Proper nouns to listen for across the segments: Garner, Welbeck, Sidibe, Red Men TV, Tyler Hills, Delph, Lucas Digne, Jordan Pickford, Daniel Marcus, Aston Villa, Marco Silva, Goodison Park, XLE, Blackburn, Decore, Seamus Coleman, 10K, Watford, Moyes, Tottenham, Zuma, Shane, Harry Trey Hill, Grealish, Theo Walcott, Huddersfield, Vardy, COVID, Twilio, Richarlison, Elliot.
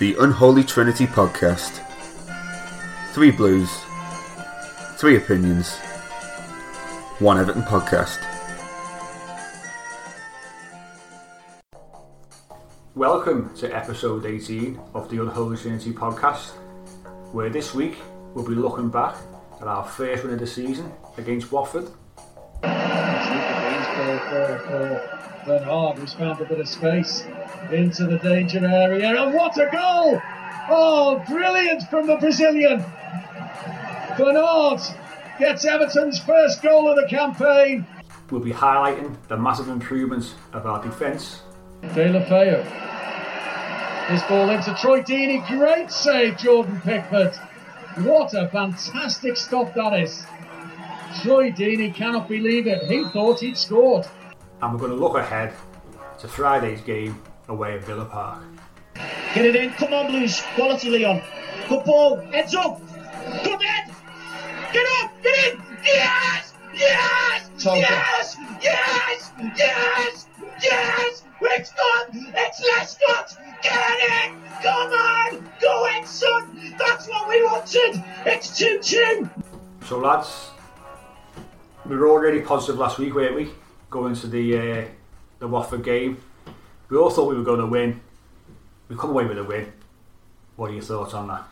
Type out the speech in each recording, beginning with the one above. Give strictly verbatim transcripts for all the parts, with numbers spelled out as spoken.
The Unholy Trinity Podcast. Three Blues, Three Opinions, One Everton Podcast. Welcome to episode eighteen of the Unholy Trinity Podcast, where this week we'll be looking back at our first win of the season against Watford. Bernard has found a bit of space into the danger area, and what a goal! Oh, brilliant from the Brazilian. Bernard gets Everton's first goal of the campaign. We'll be highlighting the massive improvements of our defence. Deulofeu, this ball into Troy Deeney, great save Jordan Pickford. What a fantastic stop that is. Troy Deeney cannot believe it. He thought he'd scored. And we're going to look ahead to Friday's game away at Villa Park. Get it in. Come on, Blues. Quality, Leon. Good ball. Heads up. Come in. Get up. Get in. Yes. Yes. Yes. Yes. Yes. Yes. It's gone. It's Lescott. Get it. Come on. Go in, son. That's what we wanted. It's two two. So, lads, we were all really positive last week, weren't we? Going to the uh, the Watford game. We all thought we were going to win. We come away with a win. What are your thoughts on that?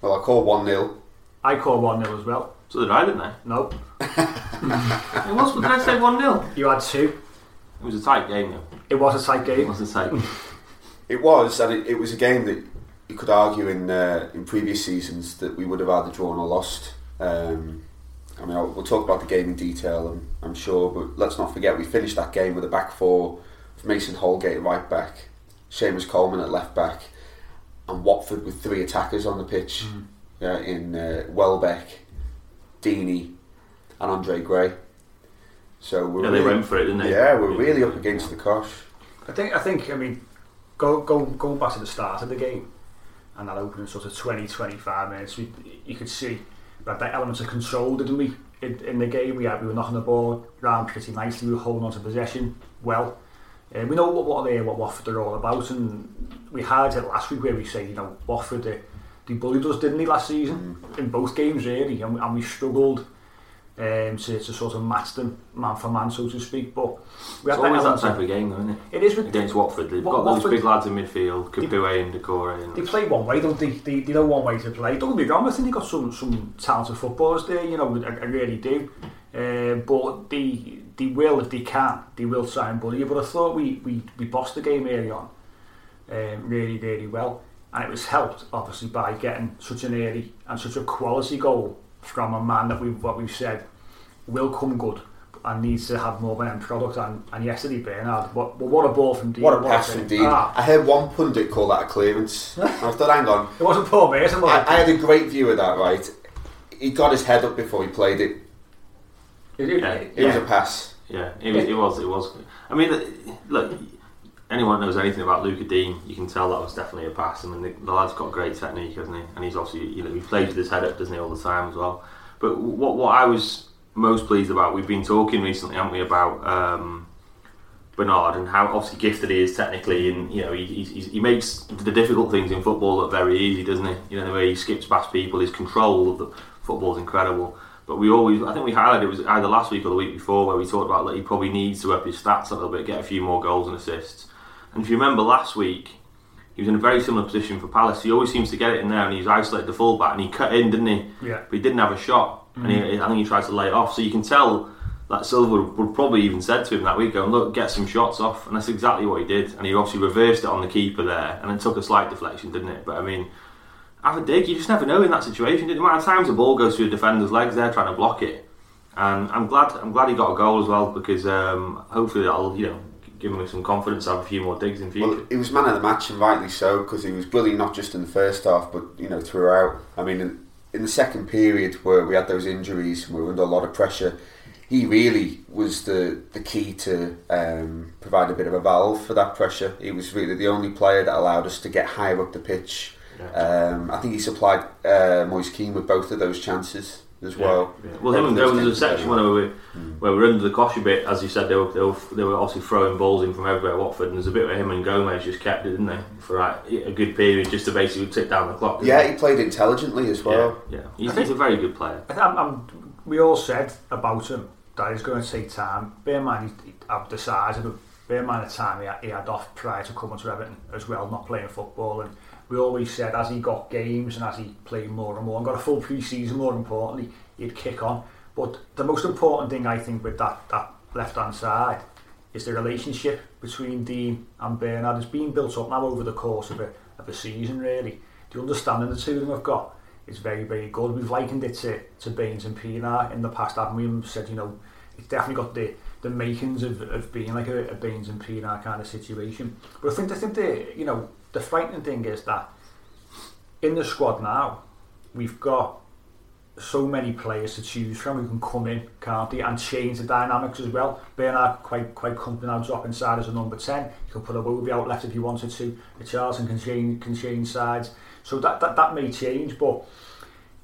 Well, I called one nil. I called one nil as well. So did I, didn't I? No. Nope. It was, but did I say one nil? You had two. It was a tight game, though. It was a tight game. It was a tight game. It was, and it, it was a game that you could argue in uh, in previous seasons that we would have either drawn or lost. Um I mean, I'll, we'll talk about the game in detail, I'm, I'm sure, but let's not forget we finished that game with a back four of Mason Holgate at right back, Seamus Coleman at left back, and Watford with three attackers on the pitch mm. yeah, in uh, Welbeck, Deeney, and Andre Gray. So we're yeah, really, they went for it, didn't they? Yeah, we're really up against the cosh. I think. I think. I mean, go go going back to the start of the game and that opening sort of twenty, twenty-five minutes, we, you could see. We had that element of control, didn't we? In, in the game, we had, we were knocking the ball around pretty nicely. We were holding on to possession well. Uh, we know what what they what Watford are all about, and we had it last week where we say, you know, Watford they, they bullied us, didn't they, last season mm. in both games really, and, and we struggled um, to to sort of match them man for man, so to speak. But we it's had always that, that type of game, though, isn't it? It is with against Watford. They've what, got Watford, those big lads in midfield, Capoue and Decore. And they play one way, don't they? They, they know one way to play. Don't get me wrong, I think they got some some talented footballers there. You know, I, I really do. Uh, but they they will, if they can, they will try and bully you. But I thought we we, we bossed the game early on, um, really really well, and it was helped obviously by getting such an early and such a quality goal from a man that we what we've said will come good and needs to have more of an end product. And, and yesterday, Bernard, what what a ball from Dean! What a pass from Dean! Ah. I heard one pundit call that a clearance. I thought, hang on, it wasn't Paul Mason. Was I, I had a great view of that. Right, he got his head up before he played it. It, it, yeah, it, it yeah. was a pass. Yeah, it was. It was. It was. I mean, look, anyone knows anything about Lucas Digne, you can tell that was definitely a pass. I mean, the, the lad's got great technique, hasn't he? And he's obviously, you know, he plays with his head up, doesn't he, all the time as well. But what what I was most pleased about, we've been talking recently, haven't we, about um, Bernard and how obviously gifted he is technically, and you know he, he he makes the difficult things in football look very easy, doesn't he? You know, the way he skips past people, his control of the football is incredible. But we always, I think we highlighted, it was either last week or the week before, where we talked about that he probably needs to up his stats a little bit, get a few more goals and assists. And if you remember last week, he was in a very similar position for Palace. He always seems to get it in there, and he's isolated the fullback, and he cut in, didn't he? Yeah. But he didn't have a shot, mm-hmm. and he, I think he tried to lay it off. So you can tell that Silva would probably even said to him that week, going, look, get some shots off. And that's exactly what he did. And he obviously reversed it on the keeper there, and it took a slight deflection, didn't it? But I mean, have a dig. You just never know in that situation. The amount of times the ball goes through a defender's legs, they're trying to block it. And I'm glad. I'm glad he got a goal as well, because um, hopefully that'll, you know, give him some confidence to have a few more digs in the future. Well, he was man of the match, and rightly so, because he was brilliant not just in the first half, but you know throughout. I mean, in, in the second period where we had those injuries and we were under a lot of pressure, he really was the the key to um, provide a bit of a valve for that pressure. He was really the only player that allowed us to get higher up the pitch. Um, I think he supplied uh, Moise Keane with both of those chances as well. Yeah, yeah. Well, him and Gomes was a section where we, mm. where we were under the cosh a bit, as you said. They were, they were they were obviously throwing balls in from everywhere at Watford, and there's a bit where him and Gomes just kept it, didn't they, for like a good period, just to basically tick down the clock. Yeah, they? He played intelligently as well. Yeah, yeah. He's, think, he's a very good player. I think I'm, I'm, we all said about him that it's going to take time. Bear in mind, he, he had the size, but bear in mind the time he had, he had off prior to coming to Everton as well, not playing football. And we always said, as he got games and as he played more and more and got a full pre-season, more importantly, he'd kick on. But the most important thing, I think, with that, that left-hand side is the relationship between Dean and Bernard has been built up now over the course of a, of a season, really. The understanding the two of them have got is very, very good. We've likened it to, to Baines and Pienaar in the past, haven't we? And said, you know, it's definitely got the, the makings of, of being like a, a Baines and Pienaar kind of situation. But I think, I think they, you know, the frightening thing is that in the squad now, we've got so many players to choose from who can come in, can't they, and change the dynamics as well. Bernard quite quite comfortable now dropping side as a number ten. You can put a Iwobi out left if you wanted to. Richarlison can change can change sides. So that, that, that may change, but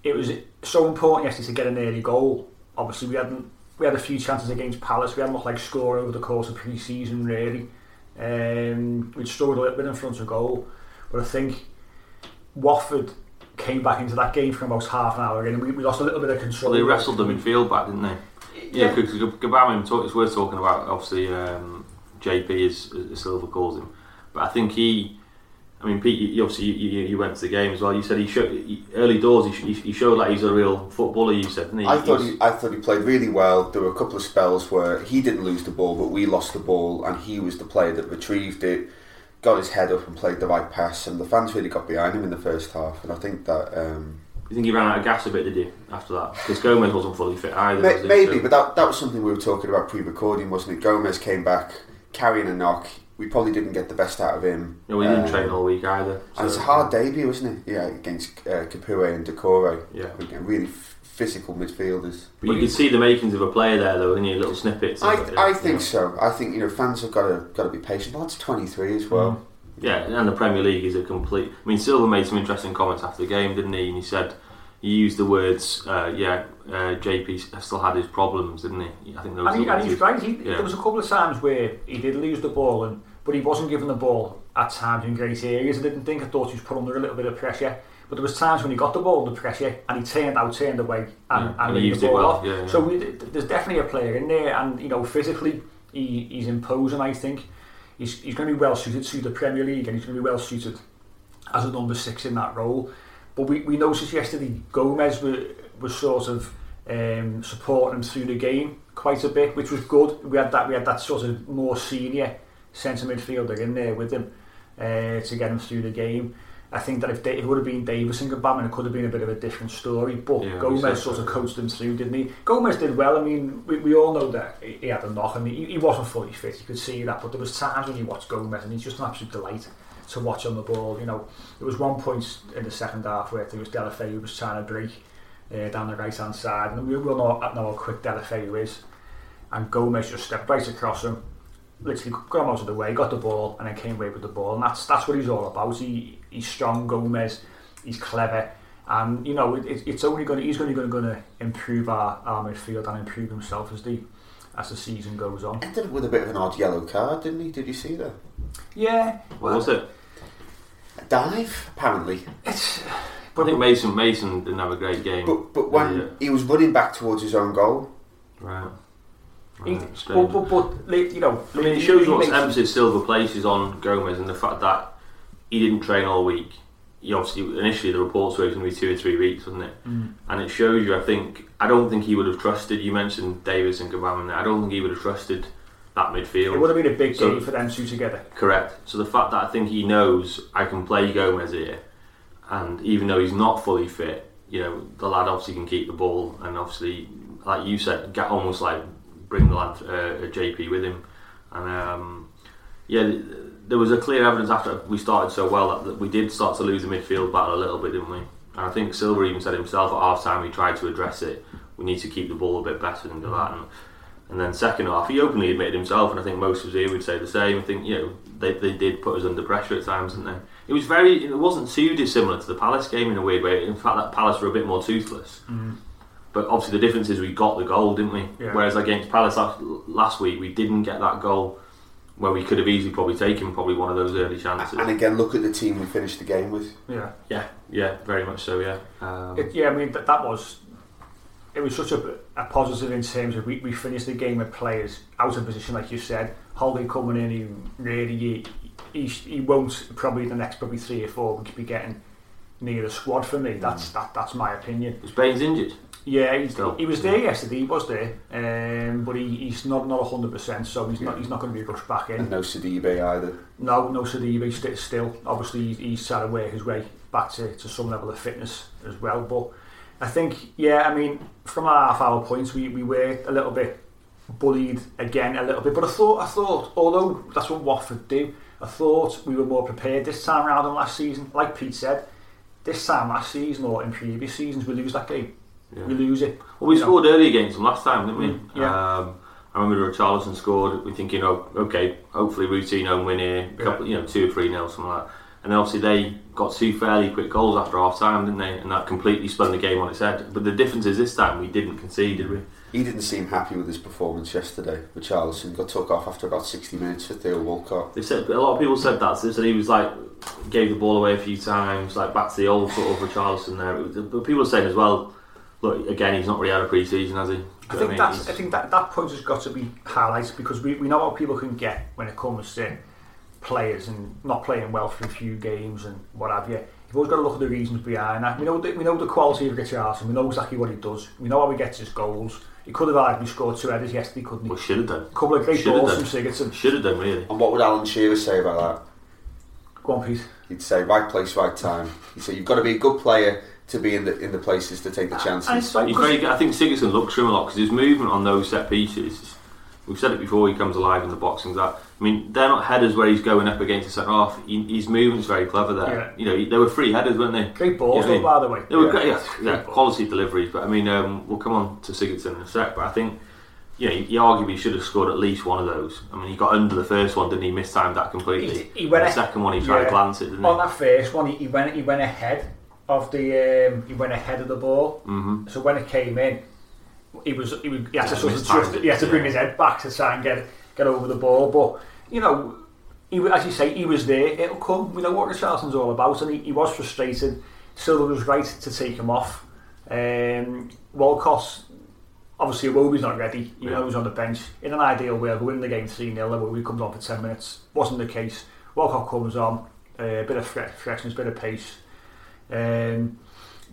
it was so important yesterday to get an early goal. Obviously, we hadn't we had a few chances against Palace. We hadn't looked like scoring over the course of pre-season, really. Um, we'd struggled a little bit in front of goal, but I think Watford came back into that game from about half an hour in, and we, we lost a little bit of control. Well, they wrestled them in field back, didn't they? Yeah, because yeah. Gabam, it's worth talking about. Obviously, um, J P is, is Silva calls him, but I think he, I mean, Pete, you, obviously you, you, you went to the game as well. You said he showed he, early doors. He, he showed like he's a real footballer. You said, didn't he? I thought he, he I thought he played really well. There were a couple of spells where he didn't lose the ball, but we lost the ball, and he was the player that retrieved it, got his head up, and played the right pass. And the fans really got behind him in the first half. And I think that. Um, you think he ran out of gas a bit, did you? After that, because Gomes wasn't fully fit either. Ma- was maybe, so. but that that was something we were talking about pre-recording, wasn't it? Gomes came back carrying a knock. We probably didn't get the best out of him. No, we didn't um, train all week either. So. And it's a hard debut, wasn't it? Yeah, against uh, Capoue and Deulofeu. Yeah. Again, really f- physical midfielders. But you could see the makings of a player there, though, in your little snippets. I, it, I think know. so. I think you know fans have got to got to be patient. Well, that's twenty-three as well. Mm. Yeah, and the Premier League is a complete. I mean, Silva made some interesting comments after the game, didn't he? And he said he used the words, uh, "Yeah, uh, J P still had his problems, didn't he?" I think there was. And, he, and he was right. He, yeah. There was a couple of times where he did lose the ball and. But he wasn't given the ball at times in great areas. I didn't think. I thought he was put under a little bit of pressure. But there was times when he got the ball under pressure and he turned out, turned away, and, yeah, and, and he used the ball it well. off. Yeah, yeah. So we, there's definitely a player in there, and you know, physically, he, he's imposing. I think he's he's going to be well suited to the Premier League, and he's going to be well suited as a number six in that role. But we, we noticed yesterday Gomes was was sort of um, supporting him through the game quite a bit, which was good. We had that we had that sort of more senior centre midfielder in there with him uh, to get him through the game. I think that if they, it would have been Davis and Gabam, it could have been a bit of a different story, but yeah, Gomes exactly. sort of coached him through, didn't he? Gomes did well. I mean, we, we all know that he had a knock, and he, he wasn't fully fit, you could see that, but there was times when you watched Gomes and he's just an absolute delight to watch on the ball. You know, there was one point in the second half where I think it was Deulofeu who was trying to break uh, down the right-hand side. And we will know, know how quick Deulofeu is. And Gomes just stepped right across him, literally got him out of the way, got the ball, and then came away with the ball. And that's that's what he's all about. He He's strong, Gomes. He's clever. And, you know, it, it's only going to, he's only going to improve our, our midfield and improve himself as the as the season goes on. Ended with a bit of an odd yellow card, didn't he? Did you see that? Yeah. Well, what was it? A dive, apparently. It's, but I think Mason Mason didn't have a great game. But, but when yeah. he was running back towards his own goal. Right. He, but, but, but, you know, I mean, it shows what emphasis Silva places on Gomes and the fact that he didn't train all week. He obviously, initially, the reports were going to be two or three weeks, wasn't it? Mm. And it shows you, I think, I don't think he would have trusted, you mentioned Davis and Gabam in there, I don't think he would have trusted that midfield. It would have been a big so, game for them two together. Correct. So the fact that I think he knows, I can play Gomes here, and even though he's not fully fit, you know, the lad obviously can keep the ball, and obviously, like you said, get almost like bring the lad, uh, J P, with him. And um, yeah, there was a clear evidence after we started so well that we did start to lose the midfield battle a little bit, didn't we? And I think Silva even said himself at half time, we tried to address it, we need to keep the ball a bit better than that. And, and then second half, he openly admitted himself, and I think most of us here would say the same. I think, you know, they they did put us under pressure at times, didn't they? It was very, it wasn't too dissimilar to the Palace game in a weird way. In fact, that Palace were a bit more toothless. Mm. But obviously the difference is we got the goal, didn't we? Yeah. Whereas against Palace last week, we didn't get that goal, where we could have easily probably taken probably one of those early chances. And again, look at the team we finished the game with. Yeah, yeah, yeah, very much so. Yeah, um, it, yeah. I mean, that, that was it was such a, a positive in terms of we, we finished the game with players out of position, like you said. Holding coming in, he really he, he, he won't probably the next probably three or four weeks be getting near the squad for me. That's mm. that that's my opinion. Was Baines injured? Yeah, he's, he was there yesterday. He was there, um, but he, he's not not a hundred percent. So he's yeah. not he's not going to be rushed back in. And no Sidibe either. No, no Sidibe. St- still, obviously, he's trying to work his way back to, to some level of fitness as well. But I think, yeah, I mean, from our half hour points, we, we were a little bit bullied again, a little bit. But I thought I thought, although that's what Watford do, I thought we were more prepared this time round than last season. Like Pete said, this time last season or in previous seasons, we lose that game. Yeah. We lose it. Well, we scored know. early against them last time, didn't we? Yeah. Um, I remember Richarlison scored. We're thinking, oh, okay, hopefully routine home win here, a couple, yeah. you know, two or three nil, something like that. And then obviously they got two fairly quick goals after half time, didn't they? And that completely spun the game on its head. But the difference is this time we didn't concede, did we? He didn't seem happy with his performance yesterday. Richarlison got took off after about sixty minutes for Theo Walcott. They said a lot of people said that. So they said he was like gave the ball away a few times, like back to the old sort of Richarlison there. It was, but people were saying as well. Look, again, he's not really had a pre-season, has he? I think, that's, I think that that point has got to be highlighted because we, we know what people can get when it comes to players and not playing well for a few games and what have you. You've always got to look at the reasons behind that. We know the, we know the quality of Richarlison, we know exactly what he does, we know how he gets his goals. He could have arguably scored two headers yesterday, couldn't he? Well, should have done. A couple of great should goals from Sigurdsson. Should have done, really. And what would Alan Shearer say about that? Go on, Pete. He'd say, right place, right time. He'd say, you've got to be a good player to be in the in the places to take the chances. I, I, he's very, I think Sigurdsson looks him a lot because his movement on those set pieces, we've said it before, he comes alive in the boxing. That I mean, they're not headers where he's going up against the centre half. He, his movement's very clever there. Yeah. You know, there were three headers, weren't they? Great balls, you know, by the way. They were yeah. Great, yeah, yeah, quality deliveries. But I mean, um, we'll come on to Sigurdsson in a sec. But I think, you know, he, he arguably should have scored at least one of those. I mean, he got under the first one, didn't he? Mistimed that completely. He, he went the second one, he tried yeah. to glance it. Didn't on he? That first one, he, he went he went ahead. Of the, um, he went ahead of the ball. Mm-hmm. So when it came in, he was he, was, he had yeah, to sort of just, he had to yeah. bring his head back to try and get get over the ball. But you know, he, as you say, he was there. It'll come. We know what Richarlison's all about, and he, he was frustrated. Silva was right to take him off. Um, Walcott, obviously, Iwobi's not ready. He yeah. knows on the bench. In an ideal world, we win the game three nil. Iwobi comes on for ten minutes. Wasn't the case. Walcott comes on, uh, a bit of freshness, a bit of pace. Um,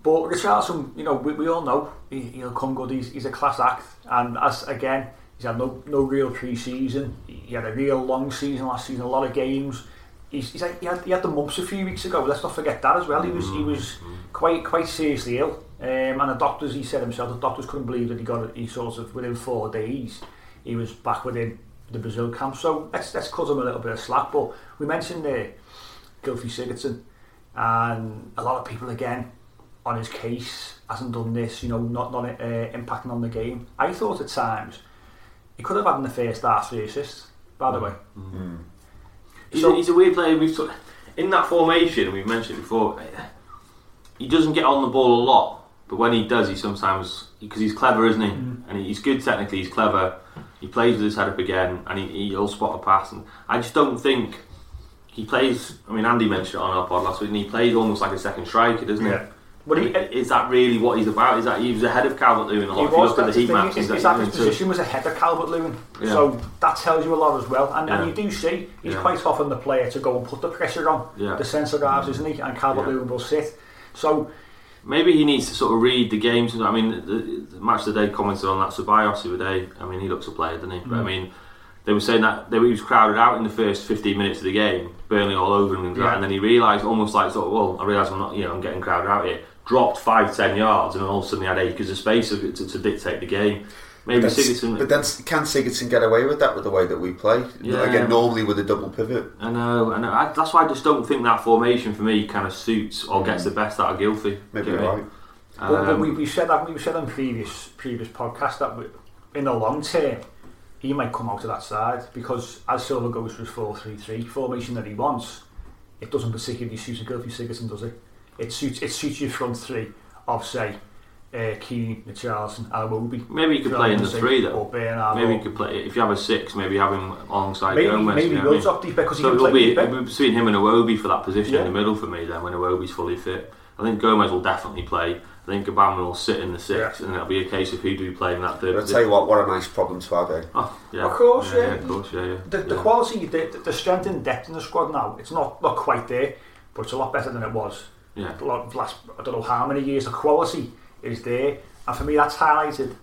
but Richarlison, you know, we, we all know he, he'll come good. He's, he's a class act, and as again, he's had no no real pre-season. He had a real long season last season, a lot of games. He's, he's had, he had he had the mumps a few weeks ago. Let's not forget that as well. He was he was quite quite seriously ill, um, and the doctors. He said himself, the doctors couldn't believe that he got it. He sort of within four days, he was back within the Brazil camp. So let's let's cut him a little bit of slack. But we mentioned there, uh, Gylfi Sigurdsson. And a lot of people again on his case, hasn't done this, you know, not done it, uh, impacting on the game. I thought at times he could have had in the first half three assists, by the way. Mm-hmm. He's, so, a, he's a weird player. We've t- in that formation, we've mentioned it before, he doesn't get on the ball a lot, but when he does, he sometimes, because he's clever, isn't he? Mm-hmm. And he's good technically, he's clever, he plays with his head up again, and he, he'll spot a pass. And I just don't think he plays, I mean, Andy mentioned it on our pod last week, and he plays almost like a second striker, doesn't yeah. he? But he, is that really what he's about? Is that he was ahead of Calvert-Lewin a lot? He if was, you look at the heat maps, is, is that his position too? Was ahead of Calvert-Lewin, yeah. so that tells you a lot as well. And, yeah. and you do see he's yeah. quite often the player to go and put the pressure on yeah. the centre halves, isn't he? And Calvert-Lewin yeah. will sit. So maybe he needs to sort of read the games. I mean, the, the Match of the Day commented on that Ceballos the other day. I mean, he looks a player, doesn't he? Mm. But I mean, they were saying that he was crowded out in the first fifteen minutes of the game, Burnley all over him, and, yeah. and then he realised, almost like, sort of, well, I realise I'm not, you know, I'm getting crowded out here. Dropped five, ten yards, and all of a sudden he had acres of space to, to, to dictate the game. Maybe Sigurdsson. But then can Sigurdsson get away with that with the way that we play? Yeah. Again, normally with a double pivot. I know, I know. I, that's why I just don't think that formation for me kind of suits or mm. gets the best out of Gylfi. Maybe you're right. Um, but, but we, we said that we said on previous previous podcasts that we, in the long term he might come out of that side, because as Silva goes for his four three three formation that he wants, it doesn't particularly suit Gylfi Sigurdsson, does it? It suits it suits your front three of, say, uh, Keane, Richarlison, Iwobi. Maybe you could play in the three though. Or Bernard. Maybe or, you could play if you have a six. Maybe have him alongside Gomes. Maybe he'll drop deeper because so he can play be, deeper. It'll be between him and Iwobi for that position yeah. in the middle for me. Then when Iwobi's fully fit, I think Gomes will definitely play. I think Gabam will sit in the six, yeah. and it'll be a case of who do we play in that third. But I'll position. Tell you what, what a nice problem to have, eh? Oh, yeah. Of course, yeah. yeah. Of course, yeah. yeah. The, the yeah. quality, the, the strength and depth in the squad now, it's not not quite there, but it's a lot better than it was. Yeah. Last, I don't know how many years. The quality is there, and for me that's highlighted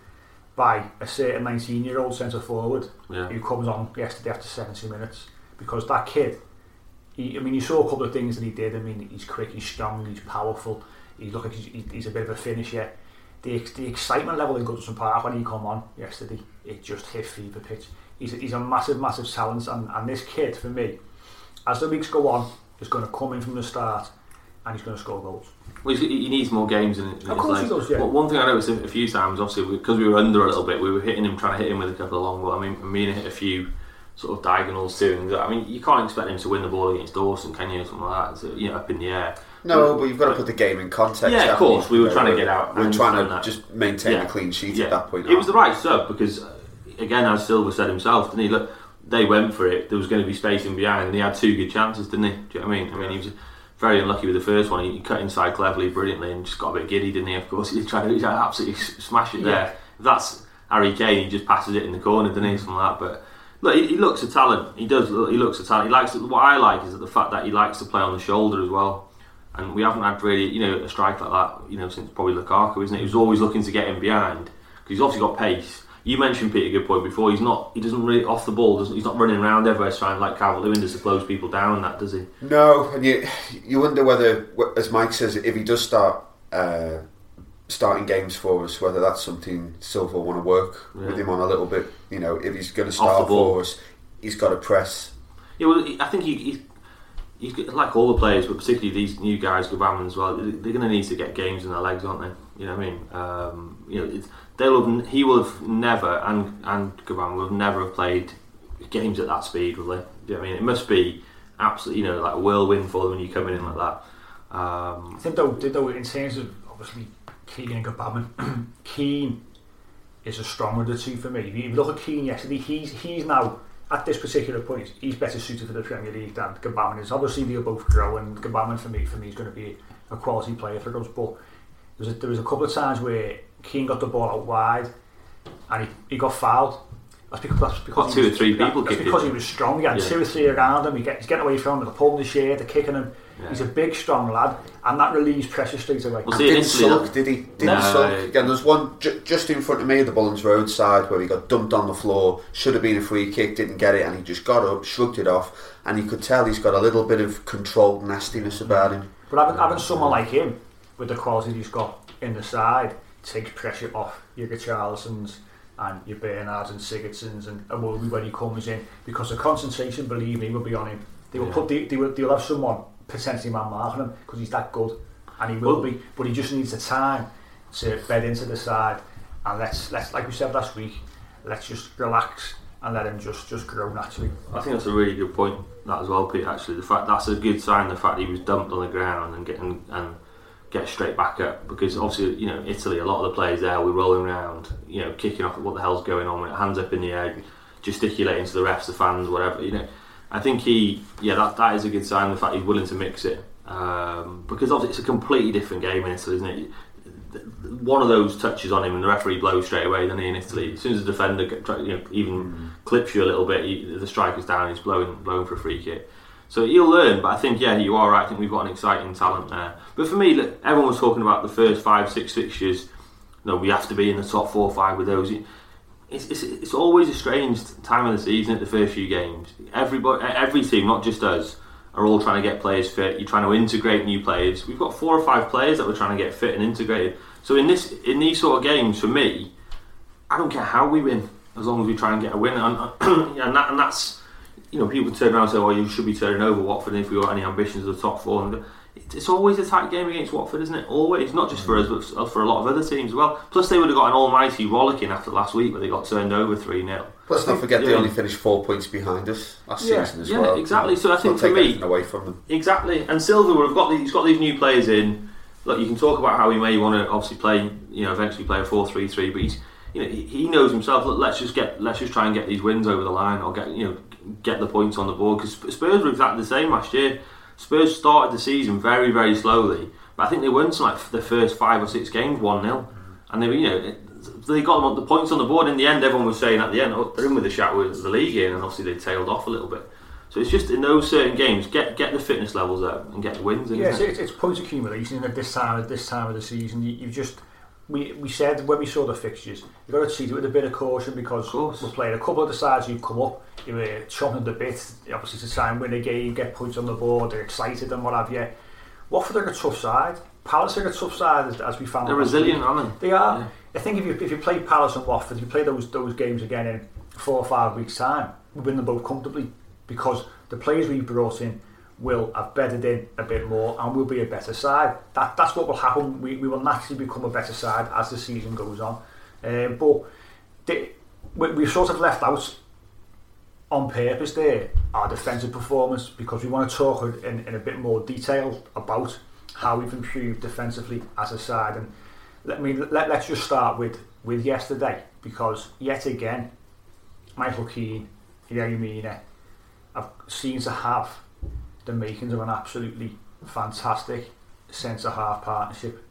by a certain nineteen year old centre forward yeah. who comes on yesterday after seventy minutes, because that kid, he, I mean you saw a couple of things that he did. I mean, he's quick, he's strong, he's powerful, he look like he's, he's a bit of a finisher. The, the excitement level in Goodison Park when he came on yesterday, it just hit fever pitch. He's, he's a massive massive talent, and, and this kid for me, as the weeks go on, is going to come in from the start and he's going to score goals. Well, he needs more games in, in his life. Of course he does, yeah. Well, one thing I noticed a few times, obviously, because we were under a little bit, we were hitting him, trying to hit him with a couple of long balls. I mean, Mina hit a few sort of diagonals too. I mean, you can't expect him to win the ball against Dawson, can you, or something like that? So, you know, up in the air. No, but, but you've got to put the game in context. Yeah, of course. We were know, trying to get out. We were trying to that. just maintain yeah. a clean sheet yeah. at that point. It was the right sub because, again, as Silva said himself, didn't he? Look, they went for it. There was going to be space in behind, and he had two good chances, didn't he? Do you know what I mean? I mean, he was very unlucky with the first one. He cut inside cleverly, brilliantly, and just got a bit giddy, didn't he? Of course, he tried to, he tried to absolutely smash it there. Yeah. If that's Harry Kane, he just passes it in the corner, doesn't he? Something like that. But look, he, he looks a talent. He does. He looks a talent. He likes. What I like is the fact that he likes to play on the shoulder as well. And we haven't had really, you know, a strike like that, you know, since probably Lukaku, isn't it? He was always looking to get in behind because he's obviously got pace. You mentioned Peter Goodpoint before. He's not. He doesn't really off the ball. Doesn't. He's not running around everywhere trying like Calvert-Lewin does to close people down. And that does he? No. And you you wonder whether, as Mike says, if he does start uh, starting games for us, whether that's something Silva want to work yeah. with him on a little bit. You know, if he's going to start for us, he's got to press. Yeah. Well, I think he. he He's like all the players, but particularly these new guys, Gabam as well. They're going to need to get games in their legs, aren't they? You know what I mean? Um, you know, it's, they'll have, he will have never, and and Gabam will have never have played games at that speed, will they? You know what I mean? It must be absolutely, you know, like a whirlwind for them when you come in like that. Um, I think though, though, in terms of obviously Keane and Gabam, Keane is a stronger of the two for me. If you look at Keane yesterday, he's he's now. At this particular point, he's better suited for the Premier League than Gabam is. Obviously, they'll both grow, and Gabam for me, for me, is going to be a quality player for us. But there was a, there was a couple of times where Keane got the ball out wide, and he, he got fouled. That's because that's because two was, or three that, people. That's kicked because him. He was strong. He had yeah. two or three around him. He get, he's getting away from him. They're pulling the shade. They're kicking him. Yeah. He's a big, strong lad, and that relieves pressure straight away. Well, didn't sulk, did he? Didn't no. sulk. Again, there's one ju- just in front of me, the Bullens Road side, where he got dumped on the floor. Should have been a free kick, didn't get it, and he just got up, shrugged it off, and you could tell he's got a little bit of controlled nastiness about him. But having, having someone like him, with the quality he's got in the side, takes pressure off your Richarlison's and your Bernards and Sigurdssons and Iwobi when he comes in, because the concentration, believe me, will be on him. They will yeah. put the, they will, they will have someone potentially man marking him because he's that good. and he will be, but he just needs the time to bed into the side. And let's let's like we said last week, let's just relax and let him just, just grow naturally. I think that's a really good point, that as well, Pete. Actually, the fact that's a good sign. The fact he was dumped on the ground and getting and get straight back up, because obviously, you know, Italy, a lot of the players there were rolling around, you know, kicking off at what the hell's going on, with hands up in the air, gesticulating to the refs, the fans, whatever. You know, I think he, yeah, that that is a good sign. The fact he's willing to mix it, um, because obviously it's a completely different game in Italy, isn't it? One of those touches on him and the referee blows straight away, doesn't he, in Italy? As soon as the defender, you know, even mm-hmm. clips you a little bit, he, the striker's down and he's blowing, blowing for a free kick. So he'll learn, but I think, yeah, you are right. I think we've got an exciting talent there. But for me, look, everyone was talking about the first five, six fixtures. You know, we have to be in the top four or five with those. It's, it's, it's always a strange time of the season at the first few games. Everybody, every team, not just us, are all trying to get players fit. You're trying to integrate new players. We've got four or five players that we're trying to get fit and integrated. So in this, in these sort of games, for me, I don't care how we win, as long as we try and get a win. And, and, that, and that's, you know, people turn around and say, well, you should be turning over Watford if we've got any ambitions of the top four. And it's always a tight game against Watford, isn't it? Always, not just for us, but for a lot of other teams as well. Plus, they would have got an almighty rollicking after last week where they got turned over three nil. Let's not forget, yeah, they only finished four points behind us last yeah, season as yeah, well. Yeah, exactly. So I think for me, away from them. Exactly. And Silva would have got these, he's got these new players in. Look, you can talk about how he may want to obviously play, you know, eventually play a four three three, but he's, you know, he knows himself. Look, let's just get, let's just try and get these wins over the line, or get, you know, get the points on the board, because Spurs were exactly the same last year. Spurs started the season very, very slowly, but I think they won some, like the first five or six games one nil, and they, you know, they got them, the points on the board. In the end, everyone was saying at the end, oh, they're in with a shout with the league in, and obviously they tailed off a little bit. So it's just in those certain games, get get the fitness levels up and get the wins. Yeah, it's, it's point accumulation at this time at this time of the season. You, you've just we we said when we saw the fixtures, you've got to treat it with a bit of caution, because of we're playing a couple of the sides who've come up. You were chomping the bit, obviously, to try and win a game, get points on the board, they're excited and what have you. Watford are a tough side. Palace are a tough side, as, as we found. They're resilient, aren't they? They are. Yeah. I think if you if you play Palace and Watford, if you play those those games again in four or five weeks' time, we win them both comfortably, because the players we brought in will have bedded in a bit more and will be a better side. That that's what will happen. We we will naturally become a better side as the season goes on. Uh, but they, we, we've sort of left out on purpose there our defensive performance, because we want to talk in, in a bit more detail about how we've improved defensively as a side. And let me let, let's just start with with yesterday, because yet again Michael Keane, Yerry Mina have seemed to have the makings of an absolutely fantastic centre half partnership.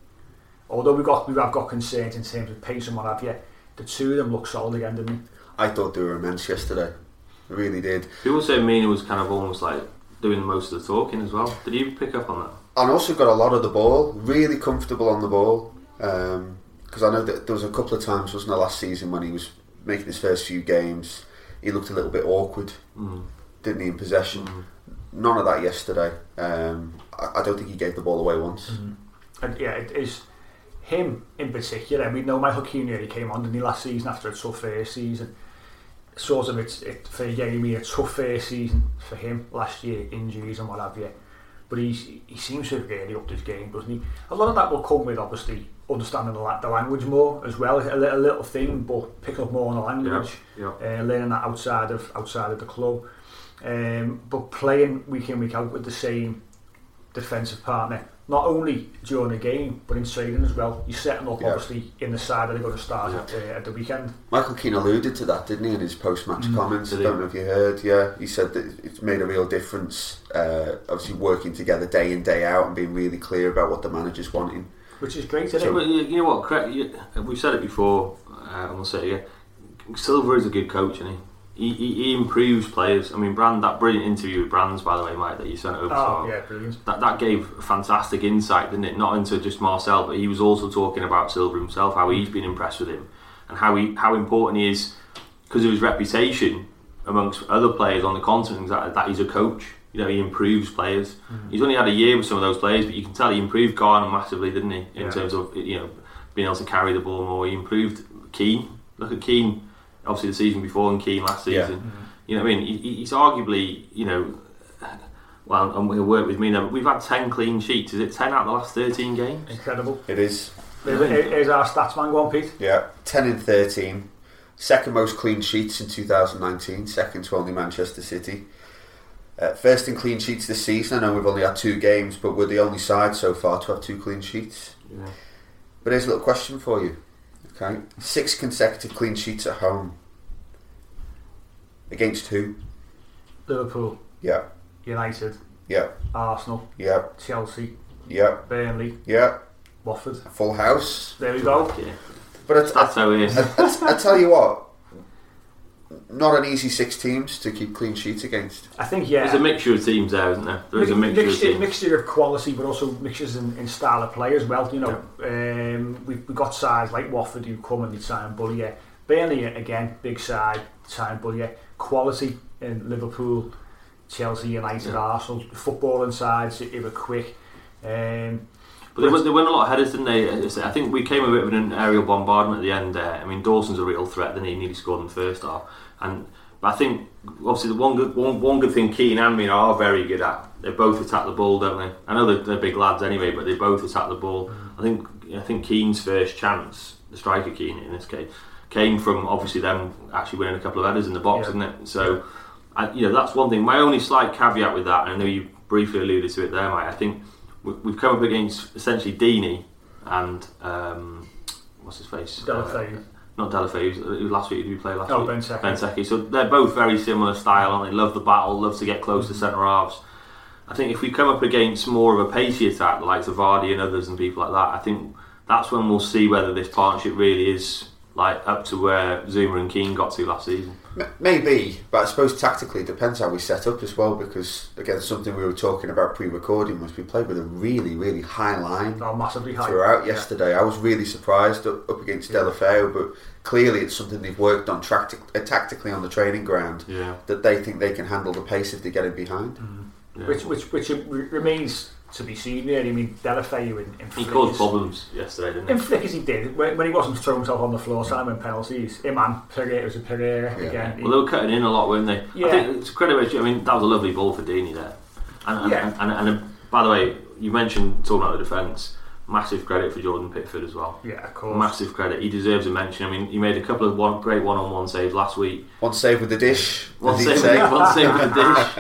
Although we got we have got concerns in terms of pace and what have you, the two of them look solid again, didn't they? I thought they were immense yesterday. Really did. People say Mina was kind of almost like doing most of the talking as well. Did you pick up on that? And also got a lot of the ball, really comfortable on the ball, because um, I know that there was a couple of times, wasn't there, last season when he was making his first few games, he looked a little bit awkward, mm. didn't he, in possession? Mm. None of that yesterday. Um, I, I don't think he gave the ball away once. Mm. And yeah, it is him in particular. We know Michael Keane nearly came on, didn't he, last season after a tough first season. Sort of, it's it, for Yerry Mina, a tough first season for him last year, injuries and what have you. But he's, he seems to have really upped his game, doesn't he? A lot of that will come with obviously understanding the, the language more as well. A little, a little thing, but picking up more on the language, yeah, yeah. Uh, learning that outside of outside of the club. Um, but playing week in, week out with the same defensive partner, not only during the game but in training as well. You're setting up, yeah, obviously in the side that they're going to start, yeah, at, uh, at the weekend. Michael Keane alluded to that, didn't he, in his post-match mm, comments? I don't know if you heard. Yeah, he said that it's made a real difference. Uh, obviously, working together day in, day out, and being really clear about what the manager's wanting, which is great. Isn't so, it? You know what? Correct. We've said it before, uh, and we'll say it again. Silva is a good coach, isn't he? He, he, he improves players. I mean, Brand, that brilliant interview with Brands, by the way, Mike, that you sent over. Oh, so, yeah, brilliant. That, that gave fantastic insight, didn't it? Not into just Marcel, but he was also talking about Silva himself, how he's been impressed with him, and how he how important he is, because of his reputation amongst other players on the continent, that, that he's a coach. You know, he improves players. Mm-hmm. He's only had a year with some of those players, but you can tell he improved Garner massively, didn't he? In yeah. terms of, you know, being able to carry the ball more. He improved Keane. Look at Keane. Obviously, the season before, and Keane last season. Yeah. Mm-hmm. You know what I mean? He, he's arguably, you know, well, and he'll work with me now, but we've had ten clean sheets. Is it ten out of the last thirteen games? Incredible. It is. Here's our stats man, go on, Pete. Yeah, ten in thirteen. Second most clean sheets in two thousand nineteen, second to only Manchester City. Uh, first in clean sheets this season. I know we've only had two games, but we're the only side so far to have two clean sheets. Yeah. But here's a little question for you. Okay, six consecutive clean sheets at home. Against who? Liverpool. Yeah. United. Yeah. Arsenal. Yeah. Chelsea. Yeah. Burnley. Yeah. Watford. Full house. There we go. Yeah. But I, t- That's how it is. I, I, t- I tell you what, not an easy six teams to keep clean sheets against. I think, yeah. There's a mixture of teams there, isn't there? There is a mixture mixture of teams. Mixture of quality, but also mixtures in, in style of play as well. You know, yeah. um, we've, we've got sides like Watford who come and they try and bully you. Burnley, again, big side, try and bully you. Quality in Liverpool, Chelsea, United, yeah. Arsenal. Footballing sides, they were quick. Um, but they, they went a lot of headers, didn't they? I think we came a bit of an aerial bombardment at the end there. I mean, Dawson's a real threat, didn't he? He nearly scored in the first half. And but I think obviously the one good one, one good thing Keane and Mina are very good at, they both attack the ball, don't they? I know they're, they're big lads anyway, but they both attack the ball. I think I think Keane's first chance, the striker Keane in this case, came from obviously them actually winning a couple of headers in the box, yeah. didn't it? So I, you know that's one thing. My only slight caveat with that, and I know you briefly alluded to it there, Mike. I think we've come up against essentially Deeney and um, what's his face? Deulofeu. Not Deulofeu, who last week who played last oh, week? Benteke. Benteke. So they're both very similar style, and they love the battle, love to get close mm-hmm. to centre halves. I think if we come up against more of a pacey attack, the likes of Vardy and others and people like that, I think that's when we'll see whether this partnership really is like up to where Zuma and Keane got to last season. Maybe, but I suppose tactically it depends how we set up as well, because again, something we were talking about pre-recording was we played with a really, really high line oh, massively high. throughout yeah. yesterday. I was really surprised up, up against yeah. Deulofeu, but clearly it's something they've worked on tractic- tactically on the training ground yeah. that they think they can handle the pace if they get it behind. Mm-hmm. Yeah. Which, which which remains to be seen, really. I mean, Deulofeu in, in he caused problems yesterday, didn't he? In flickers he did. When, when he wasn't throwing himself on the floor, Simon yeah. penalties. Him and Pereira, it was a Pereira yeah. again. Well, they were cutting in a lot, weren't they? Yeah. I think it's credible. I mean, that was a lovely ball for Deeney there. And, and, yeah. and, and, and, and by the way, you mentioned talking about the defence. Massive credit for Jordan Pickford as well. Yeah, of course. Massive credit. He deserves a mention. I mean, he made a couple of one, great one-on-one saves last week. One save with the dish. One save with, one save with the dish.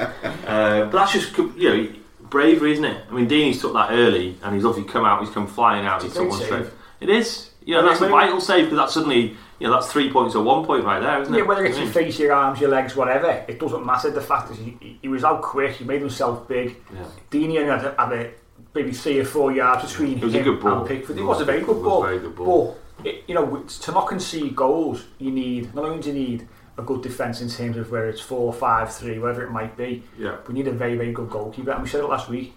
Uh, but that's just, you know, bravery, isn't it? I mean, Deeney's took that early, and he's obviously come out, he's come flying out, he's took one save. It is. You know, that's a vital save, because that's suddenly, you know, that's three points or one point right there, isn't it? Yeah, whether it's your face, your arms, your legs, whatever, it doesn't matter. The fact is, he, he was out quick, he made himself big. Yeah. Deeney had a... Had a maybe three or four yards between him and Pickford. It was a very good ball. Very good ball. But it, you know, to not concede goals, you need not only do you need a good defence in terms of whether it's four, five, three, whatever it might be. Yeah. We need a very, very good goalkeeper. And we said it last week.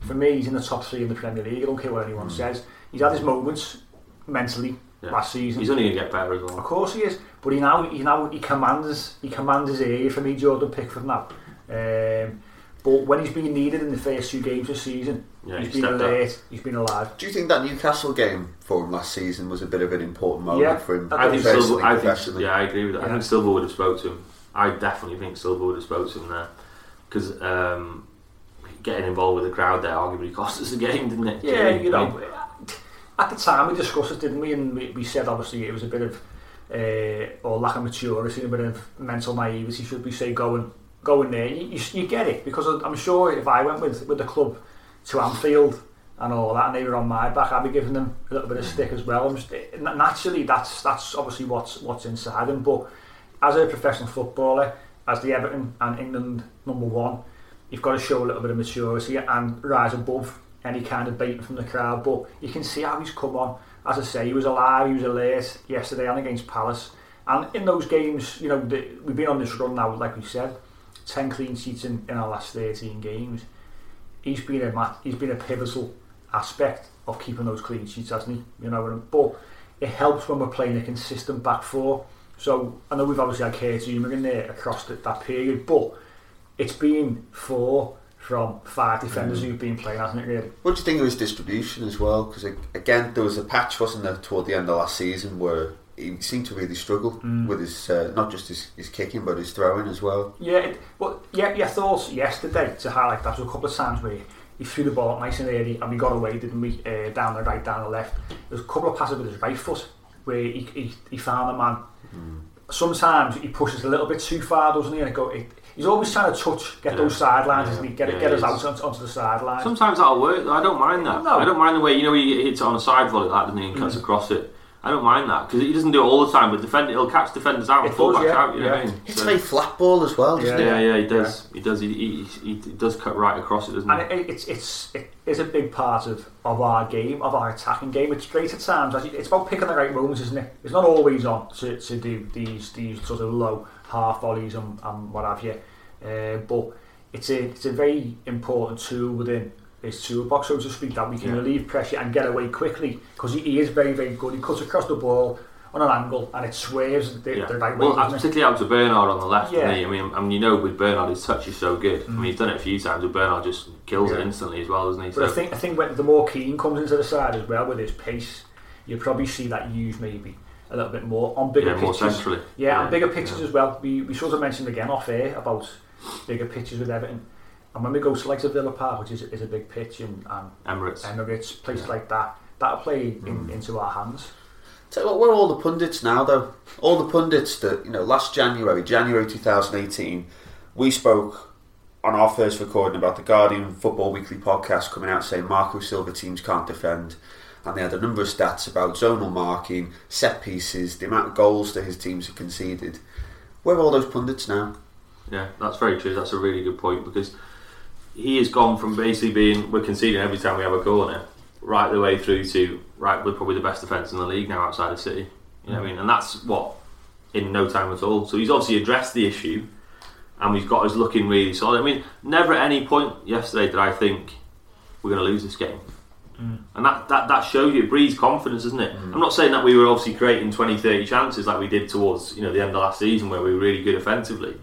For me, he's in the top three in the Premier League. I don't care what anyone mm. says. He's had his moments mentally yeah. last season. He's only going to get better as well. Of course he is. But he now he now he commands he commands his area for me, Jordan Pickford now. Um, But when he's been needed in the first two games of the season, yeah, he's been alert, up. he's been alive. Do you think that Newcastle game for him last season was a bit of an important moment yeah, for him? I think Silva, I think, yeah, I agree with that. Yeah. I think Silva would have spoke to him. I definitely think Silva would have spoke to him there. Because um, getting involved with the crowd there arguably cost us the game, didn't it? Yeah, yeah, you know, at the time we discussed it, didn't we? And we, we said, obviously, it was a bit of, uh, or lack of maturity, a bit of mental naivety, should we say, going... going there, you, you you get it, because I'm sure if I went with, with the club to Anfield and all that and they were on my back, I'd be giving them a little bit of stick as well. I'm just, naturally, that's that's obviously what's what's inside them. But as a professional footballer, as the Everton and England number one, you've got to show a little bit of maturity and rise above any kind of baiting from the crowd. But you can see how he's come on. As I say, he was alive, he was alert yesterday and against Palace. And in those games, you know, the, we've been on this run now, like we said. ten clean sheets in, in our last thirteen games. He's been a he's been a pivotal aspect of keeping those clean sheets, hasn't he? You know, but it helps when we're playing a consistent back four. So I know we've obviously had Kale Zuma in there across the, that period, but it's been four from five defenders mm. who've been playing, hasn't it? Really. What do you think of his distribution as well? Because again, there was a patch, wasn't there, toward the end of last season where he seemed to really struggle mm. with his uh, not just his, his kicking but his throwing as well. Yeah, it, but yeah, your thoughts yesterday to highlight that was a couple of times where he threw the ball up nice and early and we got away, didn't we? Uh, down the right, down the left. There's a couple of passes with his right foot where he he, he found a man. Mm. Sometimes he pushes a little bit too far, doesn't he? And it go, it, he's always trying to touch, get yeah. those sidelines, yeah. isn't he? Get yeah, get us out onto, onto the sidelines. Sometimes that'll work. I don't mind that. No. I don't mind the way you know he hits it on a side volley like that, doesn't he? And cuts mm. across it. I don't mind that because he doesn't do it all the time, but defend he'll catch defenders out and fullbacks yeah. out. You know yeah. what I mean? It's so. A flat ball as well, doesn't yeah, it? Yeah, yeah, he does. Yeah. He does. He, he, he, he does cut right across it, doesn't he? And it, it's it's it is a big part of, of our game, of our attacking game. It's great at times. It's about picking the right moments, isn't it? It's not always on to, to do these these sort of low half volleys and, and what have you. Uh, but it's a it's a very important tool within his toolbox, so to speak, that we can yeah. relieve pressure and get away quickly, because he, he is very, very good. He cuts across the ball on an angle and it swerves the, yeah. the right well, way. Well, particularly out to Bernard on the left. Yeah. I mean, I mean, you know, with Bernard, his touch is so good. Mm. I mean, he's done it a few times, but Bernard just kills yeah. it instantly as well, doesn't he? But so I think I think when the more Keane comes into the side as well with his pace, you'll probably see that used maybe a little bit more on bigger yeah, pitches. More centrally. Yeah, yeah, on bigger pitches yeah. as well. We we sort of mentioned again off air about bigger pitches with Everton. And when we go to like Villa Park, which is, is a big pitch, and, and Emirates, Emirates, places yeah. like that, that'll play mm. in, into our hands. Tell you what, we're all the pundits now, though. All the pundits that, you know, last January, January twenty eighteen, we spoke on our first recording about the Guardian Football Weekly podcast coming out saying Marco Silva teams can't defend. And they had a number of stats about zonal marking, set pieces, the amount of goals that his teams have conceded. Where are all those pundits now? Yeah, that's very true. That's a really good point, because he has gone from basically being we're conceding every time we have a corner, right the way through to right we're probably the best defence in the league now outside of City. You know what I mean? And that's what in no time at all. So he's obviously addressed the issue, and we've got us looking really solid. I mean, never at any point yesterday did I think we're going to lose this game, mm. and that, that that shows you, it breeds confidence, doesn't it? Mm. I'm not saying that we were obviously creating twenty, thirty chances like we did towards you know the end of last season where we were really good offensively.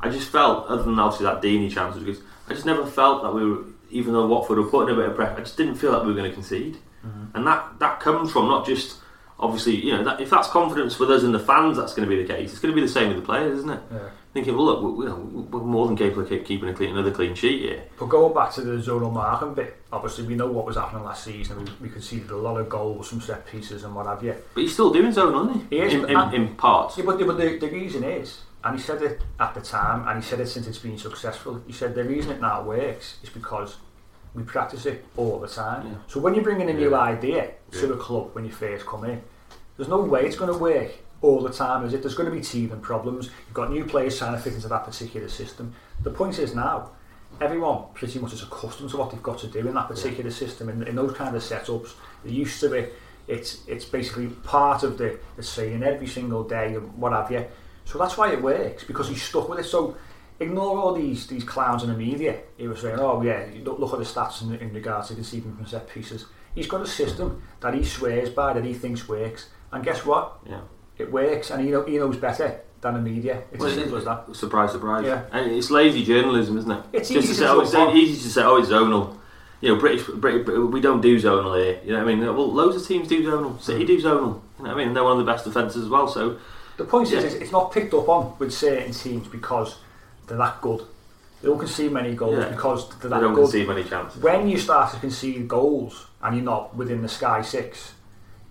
I just felt, other than obviously that Deeney chance, was good. I just never felt that we were, even though Watford were putting a bit of pressure, I just didn't feel that we were going to concede. Mm-hmm. And that, that comes from not just, obviously, you know, that, if that's confidence with us and the fans, that's going to be the case. It's going to be the same with the players, isn't it? Yeah. Thinking, well, look, we're, we're more than capable of keeping a clean, another clean sheet here. But going back to the zonal marking bit, obviously we know what was happening last season. We, we conceded a lot of goals, some set pieces and what have you. But he's still doing zonal, isn't he? He is. In, in, in parts. Yeah, but, but the, the reason is, and he said it at the time, and he said it since it's been successful, he said the reason it now works is because we practice it all the time. Yeah. So when you're bringing a new yeah. idea to yeah. a club when you first come in, there's no way it's going to work all the time, is it? There's going to be teething problems. You've got new players trying to fit into that particular system. The point is now, everyone pretty much is accustomed to what they've got to do in that particular yeah. system, in, in those kind of setups. They're used to it. It's, it's basically part of the, the saying every single day and what have you. So that's why it works, because he's stuck with it. So ignore all these these clowns in the media. He was saying, oh yeah, look at the stats in, in regards to conceding from set pieces. He's got a system that he swears by, that he thinks works. And guess what? Yeah. It works, and he, know, he knows better than the media. It's well, as simple as that. Surprise, surprise. Yeah. And it's lazy journalism, isn't it? It's Just easy to say, oh, it's easy to say, oh, it's zonal. You know, British, British, we don't do zonal here. You know what I mean? Well, loads of teams do zonal. City do zonal. You know what I mean? They're one of the best defences as well, so... The point yeah. is, it's not picked up on with certain teams because they're that good. They don't concede many goals yeah. because they're that they don't good. Concede many chances. When you start to concede goals and you're not within the Sky Six,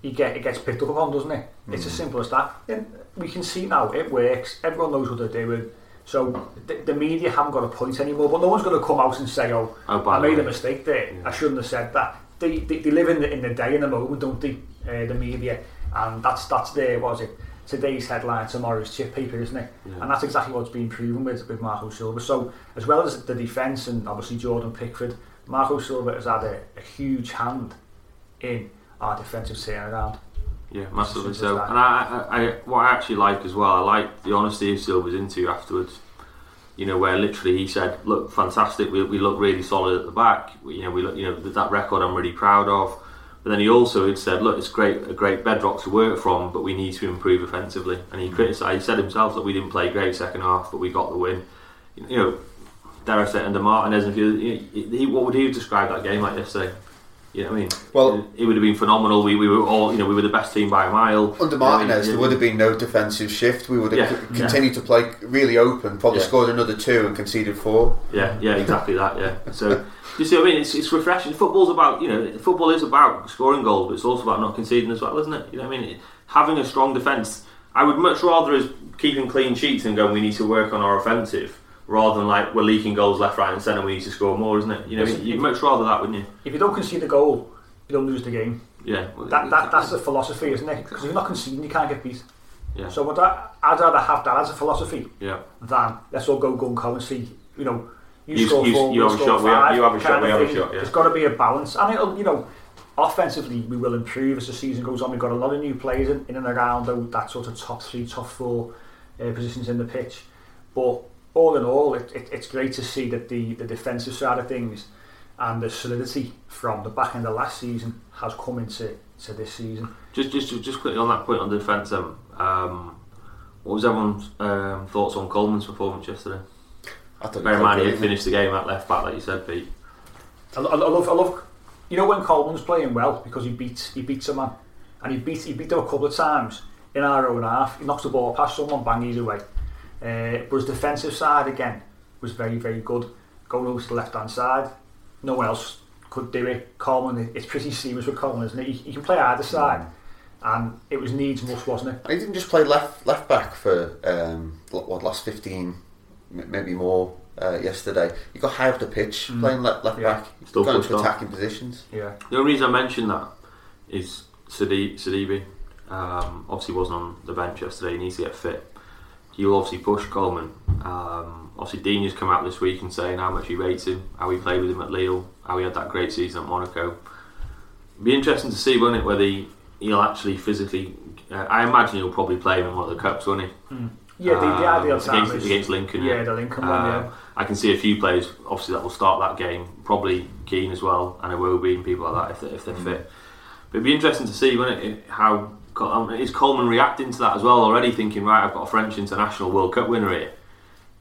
you get it gets picked up on, doesn't it? Mm. It's as simple as that. And we can see now it works. Everyone knows what they're doing. So the, the media haven't got a point anymore. But no one's going to come out and say, "Oh, oh I made way. a mistake there. Yeah. I shouldn't have said that." They they, they live in the, in the day, in the moment, don't they? Uh, the media, and that's that's their what is it? Today's headline, tomorrow's chip paper, isn't it? Yeah. And that's exactly what's been proven with, with Marco Silva. So, as well as the defence and obviously Jordan Pickford, Marco Silva has had a, a huge hand in our defensive turnaround. Yeah, massively so. That. And I, I, I, what I actually like as well, I like the honesty of Silva's into afterwards. You know, where literally he said, "Look, fantastic. We, we look really solid at the back. We, you know, we look, you know, that record I'm really proud of." But then he also had said, look, it's great, a great bedrock to work from, but we need to improve offensively. And he criticised, he said himself that we didn't play great second half, but we got the win. You know, dare I say, under Martinez, and if you, he, what would he have described that game like yesterday? You know what I mean? Well, it would have been phenomenal. We we were all, you know, we were the best team by a mile. Under Martinez, yeah, there would have been no defensive shift. We would have yeah, c- continued yeah. to play really open. Probably yeah. scored another two and conceded four. Yeah, yeah, exactly that. Yeah. So you see, what I mean, it's it's refreshing. Football's about, you know, football is about scoring goals, but it's also about not conceding as well, isn't it? You know what I mean? It, having a strong defence. I would much rather is keeping clean sheets and going, we need to work on our offensive, rather than like we're leaking goals left, right and centre, we need to score more, isn't it? You know, yes, you'd much rather that, wouldn't you? If you don't concede the goal, you don't lose the game. Yeah, well, that, that that's the philosophy, isn't it? Because exactly. If you're not conceding, you can't get beat. Yeah. So what I, I'd rather have that as a philosophy yeah. than let's all go go and come and see. You know, you, you score you, four, you we have score a shot, five. You have a shot, we have a shot. Yeah. There's got to be a balance, and it'll, you know, offensively we will improve as the season goes on. We've got a lot of new players in, in and around though, that sort of top three, top four uh, positions in the pitch, but. All in all, it, it, it's great to see that the, the defensive side of things and the solidity from the back end of last season has come into to this season. Just just just quickly on that point on the defence, um, um, what was everyone's um, thoughts on Coleman's performance yesterday? I don't Bear in mind he finished the game at left back, like you said, Pete. I, I, I love, I love. You know when Coleman's playing well because he beats he beats a man, and he beat he beat them a couple of times in our own half. He knocks the ball past someone, bang, he's away. Uh, but his defensive side again was very very good, going over to the left hand side, no one else could do it. Coleman, it's pretty seamless with Coleman, isn't it? He, he can play either side, and it was needs must, wasn't it? And he didn't just play left left back for um, what last fifteen maybe more uh, yesterday. He got high up the pitch mm. playing left, left yeah. back, still going to attacking positions. Yeah. The only reason I mentioned that is Sidibe, Sidibe um, obviously wasn't on the bench yesterday. He needs to get fit. You'll obviously push Coleman. Um, obviously, Dean has come out this week and saying how much he rates him, how he played with him at Lille, how he had that great season at Monaco. It'd be interesting to see, won't it, whether he, he'll actually physically... Uh, I imagine he'll probably play him in one of the Cups, won't he? Mm. Yeah, the, the ideal um, time against, is... Against Lincoln. Yeah, yeah, the Lincoln one, uh, yeah. I can see a few players, obviously, that will start that game. Probably Keane as well, and Iwobi and people like that, if they're, if they're mm. fit. But it'd be interesting to see, wouldn't it, how... Is Coleman reacting to that as well already, thinking, right, I've got a French international World Cup winner here,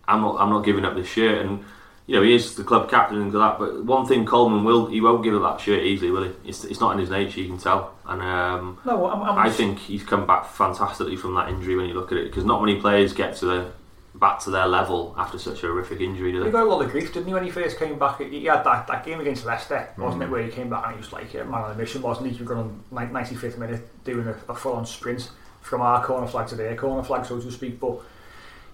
I'm not I'm not giving up this shirt? And you know, he is the club captain and that, but one thing Coleman will, he won't give up that shirt easily, will he? It's, it's not in his nature, you can tell. And um, no, I'm, I'm I think he's come back fantastically from that injury when you look at it, because not many players get to the back to their level after such a horrific injury, do they? He got a lot of grief, didn't he, when he first came back? He had that, that game against Leicester, wasn't mm. it, where he came back and he was like a man on a mission, wasn't he? He was going on ninety-fifth minute doing a, a full on sprint from our corner flag to their corner flag, so to speak. But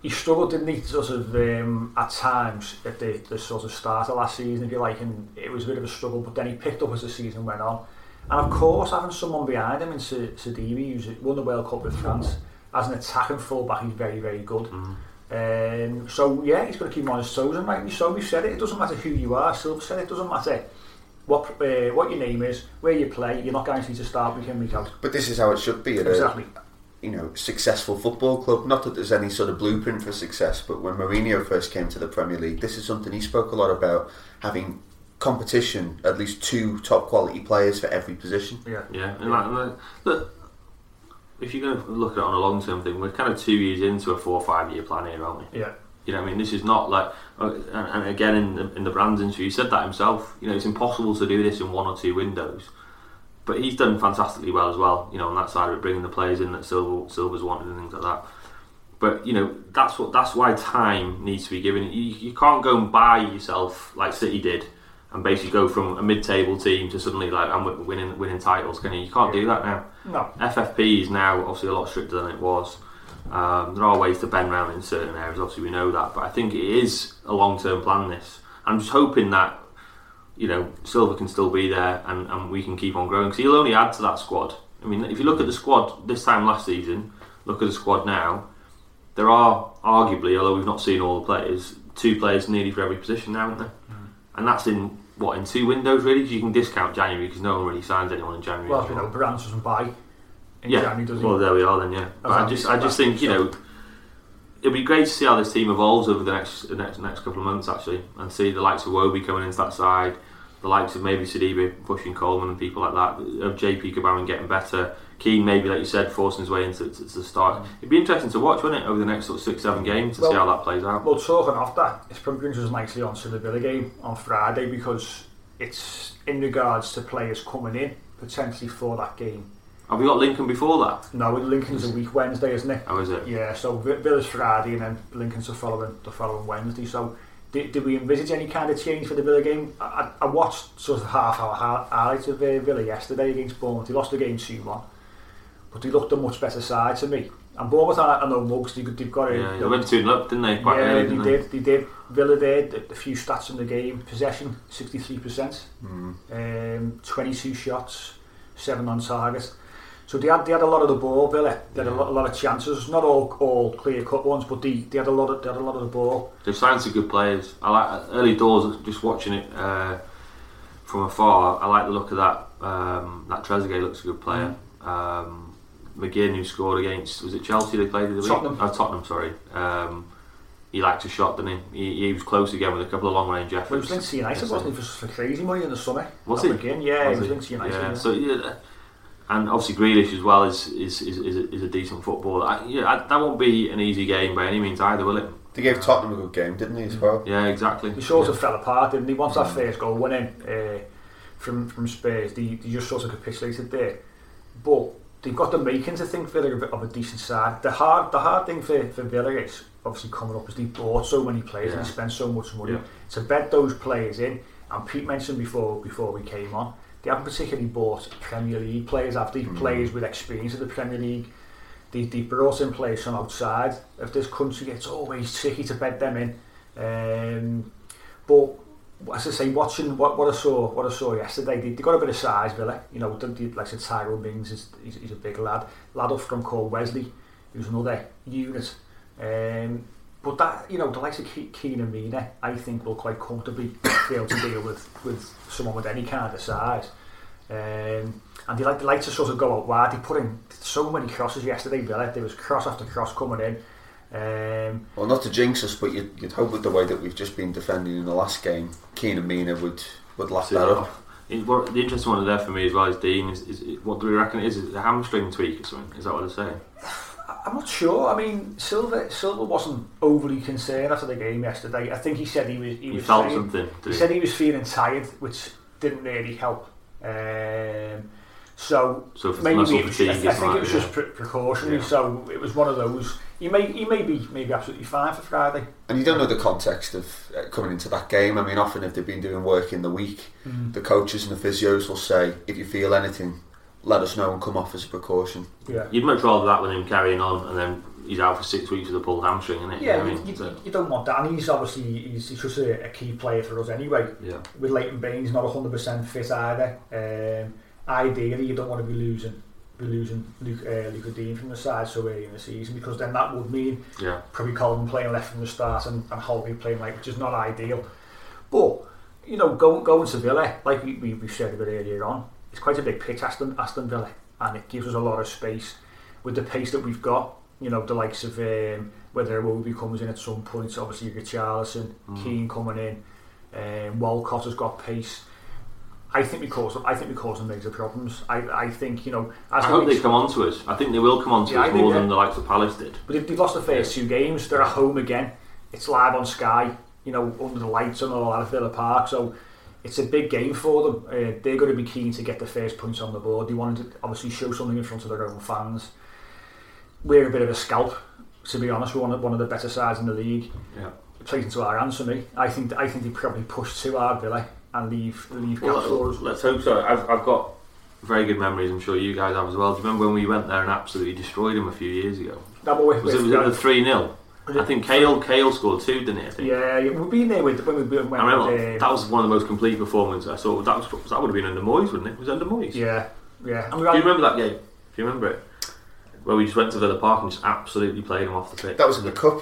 he struggled, didn't he, sort of um, at times at the, the sort of start of last season, if you like, and it was a bit of a struggle, but then he picked up as the season went on. And of course, having someone behind him in Sidibe, who's won the World Cup with France, as an attacking fullback, he's very, very good. Mm. Um, so yeah, he's got to keep him on his toes, and rightly so. We've said it, it doesn't matter who you are. Silva said it doesn't matter what uh, what your name is, where you play, you're not guaranteed to start week in, week out. But this is how it should be at exactly. a, you know, successful football club. Not that there's any sort of blueprint for success, but when Mourinho first came to the Premier League, this is something he spoke a lot about, having competition, at least two top quality players for every position. Yeah, yeah. And like, like, look, if you're going to look at it on a long term thing, we're kind of two years into a four or five year plan here, aren't we? Yeah. You know what I mean? This is not like, and again in the, in the Brand's interview, he said that himself. You know, it's impossible to do this in one or two windows. But he's done fantastically well as well, you know, on that side of it, bringing the players in that Silva, Silva's wanted and things like that. But, you know, that's what that's why time needs to be given. You, you can't go and buy yourself like City did and basically go from a mid-table team to suddenly like I'm winning winning titles. Can you? You can't do that now. No. F F P is now obviously a lot stricter than it was. Um, there are ways to bend round in certain areas. Obviously, we know that, but I think it is a long-term plan. This. I'm just hoping that, you know, Silva can still be there and, and we can keep on growing, because he'll only add to that squad. I mean, if you look at the squad this time last season, look at the squad now. There are arguably, although we've not seen all the players, two players nearly for every position now, aren't there? Mm. And that's in. What, in two windows really? You can discount January because no one really signs anyone in January. Well, you know, Bernard doesn't buy in yeah. January, does he? Well, there we are then, yeah. But I just, I just think, you know, it'll be great to see how this team evolves over the next, the next, next couple of months actually, and see the likes of Iwobi coming into that side, the likes of maybe Sidibe pushing Coleman and people like that, of J P Gabam getting better, Keane maybe, like you said, forcing his way into to, to start. It'd be interesting to watch, wouldn't it, over the next sort of six, seven games to well, see how that plays out. Well, talking of that, it's probably brings us nicely onto the Villa game on Friday, because it's in regards to players coming in potentially for that game. Have we got Lincoln before that? No, Lincoln's a week Wednesday, isn't it? Oh, is it? Yeah, so Villa's Friday and then Lincoln's the following, the following Wednesday. So did, did we envisage any kind of change for the Villa game? I, I watched sort of half hour highlights of Villa yesterday against Bournemouth. He lost the game two one, but they looked a much better side to me. And Bournemouth, I know mugs, they've got it. Yeah, they went two nil, didn't they? Quite yeah, early, didn't they, they did. They did. Villa did. A few stats in the game. Possession, sixty-three percent. Mm. Um, twenty-two shots, seven on target. So they had they had a lot of the ball, Villa. They had yeah. a, lot, a lot of chances. Not all all clear cut ones, but they, they had a lot of they had a lot of the ball. They've signed some good players. I like early doors. Just watching it uh, from afar, I like the look of that. Um, that Trezeguet looks a good player. Mm. Um, McGinn, who scored against, was it Chelsea they played the week? Tottenham. Oh, Tottenham, sorry. Um, he liked a shot, didn't he? He, he was close again with a couple of long range efforts. Well, he was linked to United, wasn't he, for crazy money in the summer? Was he? McGinn, yeah, was he was linked to United. Yeah. Yeah. So, yeah. And obviously Grealish as well is is is, is, a, is a decent footballer. I, yeah, I, that won't be an easy game by any means either, will it? They gave Tottenham a good game, didn't he, as well? Yeah, exactly. They sort yeah. of fell apart, didn't they? Once that first goal went in uh, from from Spurs, they, they just sort of capitulated there. But they've got the makings, I think, Villa of a decent side. The hard, the hard thing for, for Villa is obviously coming up is they bought so many players yeah. and they spent so much money yeah. to bed those players in. And Pete mentioned before before we came on, they haven't particularly bought Premier League players. After mm. players with experience of the Premier League, they they brought in players from outside of this country. It's always tricky to bed them in. Um, but as I say, watching what, what I saw, what I saw yesterday, they, they got a bit of size, Villa. You know, they, they, like I said, Tyrone Mings is he's, he's a big lad. Lad up from called Wesley, who's another unit. Um, but that, you know, the likes of Keane and Mina, I think, will quite comfortably be able to deal with, with someone with any kind of size. Um, and they like they like to sort of go out wide. They put in so many crosses yesterday, Villa. There was cross after cross coming in. Um, well, not to jinx us, but you'd, you'd hope with the way that we've just been defending in the last game, Keane and Mina would, would laugh that up. It, what, the interesting one there for me as well is Dean. Is, is, is what do we reckon it is? Is it a hamstring tweak or something? Is that what they're saying? I'm not sure. I mean, Silva Silva wasn't overly concerned after the game yesterday. I think he said he was. He, he was felt feeling, something. He, he said he was feeling tired, which didn't really help. Um, So, so maybe it was, I, I think right, it was yeah. just pre- precautionary. Yeah. So it was one of those. He may he may be maybe absolutely fine for Friday. And you don't know the context of uh, coming into that game. I mean, often if they've been doing work in the week, mm. the coaches and the physios will say, if you feel anything, let us know and come off as a precaution. Yeah, you'd much rather that than him carrying on and then he's out for six weeks with a pulled hamstring, isn't it? Yeah, you, know I mean? you, so. you don't want that. And he's obviously he's, he's just a, a key player for us anyway. Yeah, with Leighton Baines not one hundred percent fit either. Um, Ideally, you don't want to be losing, be losing Luke, uh, Lucas Digne from the side so early in the season, because then that would mean yeah. probably Colin playing left from the start and, and Holby playing right, which is not ideal. But you know, going going to Villa, like we we, we said a bit earlier on, it's quite a big pitch, Aston Aston Villa, and it gives us a lot of space with the pace that we've got. You know, the likes of um, whether Iwobi comes in at some point, obviously Richarlison, mm. Keane coming in, um, Walcott has got pace. I think we cause them. I think we cause them major problems. I, I think you know. As I hope they come on to us. I think they will come on to yeah, us more than the likes of Palace did. But if they've lost the first two games, they're at home again. It's live on Sky, you know, under the lights and all that at Villa Park. So it's a big game for them. Uh, they're going to be keen to get the first points on the board. They wanted to obviously show something in front of their own fans. We're a bit of a scalp, to be honest. We're one of, one of the better sides in the league. Yeah, plays into our hands for me. I think I think they probably pushed too hard, Villa. And leave, leave well, let's, let's hope so. I've, I've got very good memories. I'm sure you guys have as well. Do you remember when we went there and absolutely destroyed him a few years ago? That was, was it was it the three nil? I think Kale Kale scored two, didn't he? I think. Yeah, yeah. we've been there with when we went. I remember with, um, that was one of the most complete performances I saw. That was, that would have been under Moyes, wouldn't it? Was it under Moyes? Yeah, yeah. And we Do you remember that game? Do you remember it? Where we just went to Villa Park and just absolutely played him off the pitch. That was in the cup.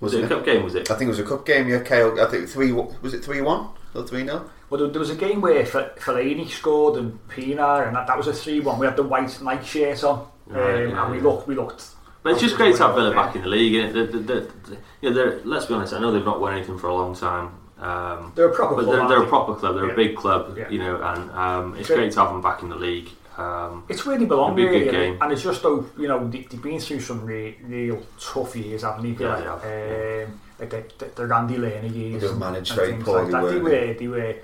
Was it a cup game? Was it? I think it was a cup game. Yeah, Kale. I think three. Was it three one? three nil Well, there was a game where Fellaini scored and Pienaar, and that, that was a three one. We had the white Nike shirt on, um, right, yeah, and we yeah. looked, we looked. But it's just great to have Villa back in the league. Isn't it? They're, they're, they're, you know, let's be honest. I know they've not won anything for a long time. Um, they're a proper club. They're, they're a proper club. They're yeah. a big club, yeah. you know, and um, it's so, great to have them back in the league. Um, it's where they belong, really, and, and it's just though you know they, they've been through some real, real tough years, haven't they? Yeah, like, they have. Um, yeah. Like the, the, the Randy Lane years, they were managed very poorly. Like they were, they were,